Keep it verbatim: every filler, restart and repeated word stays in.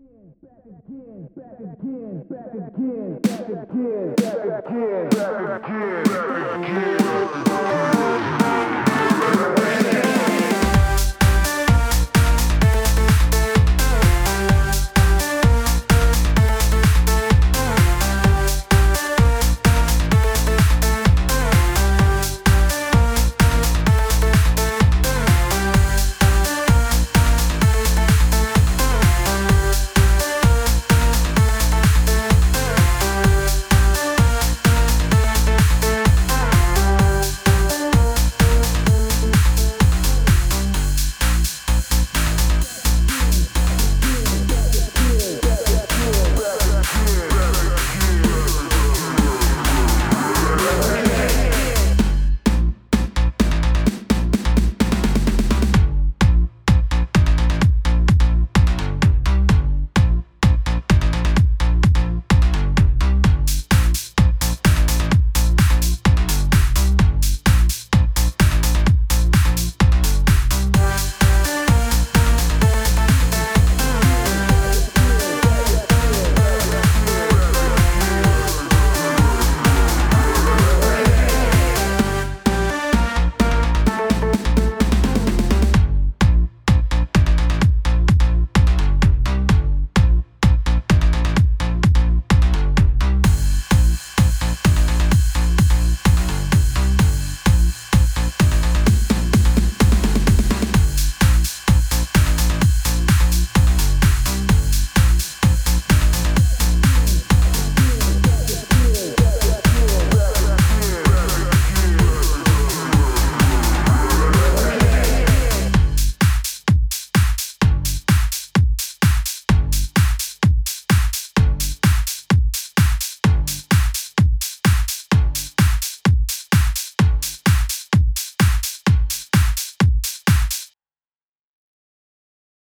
Back again, back again, back again.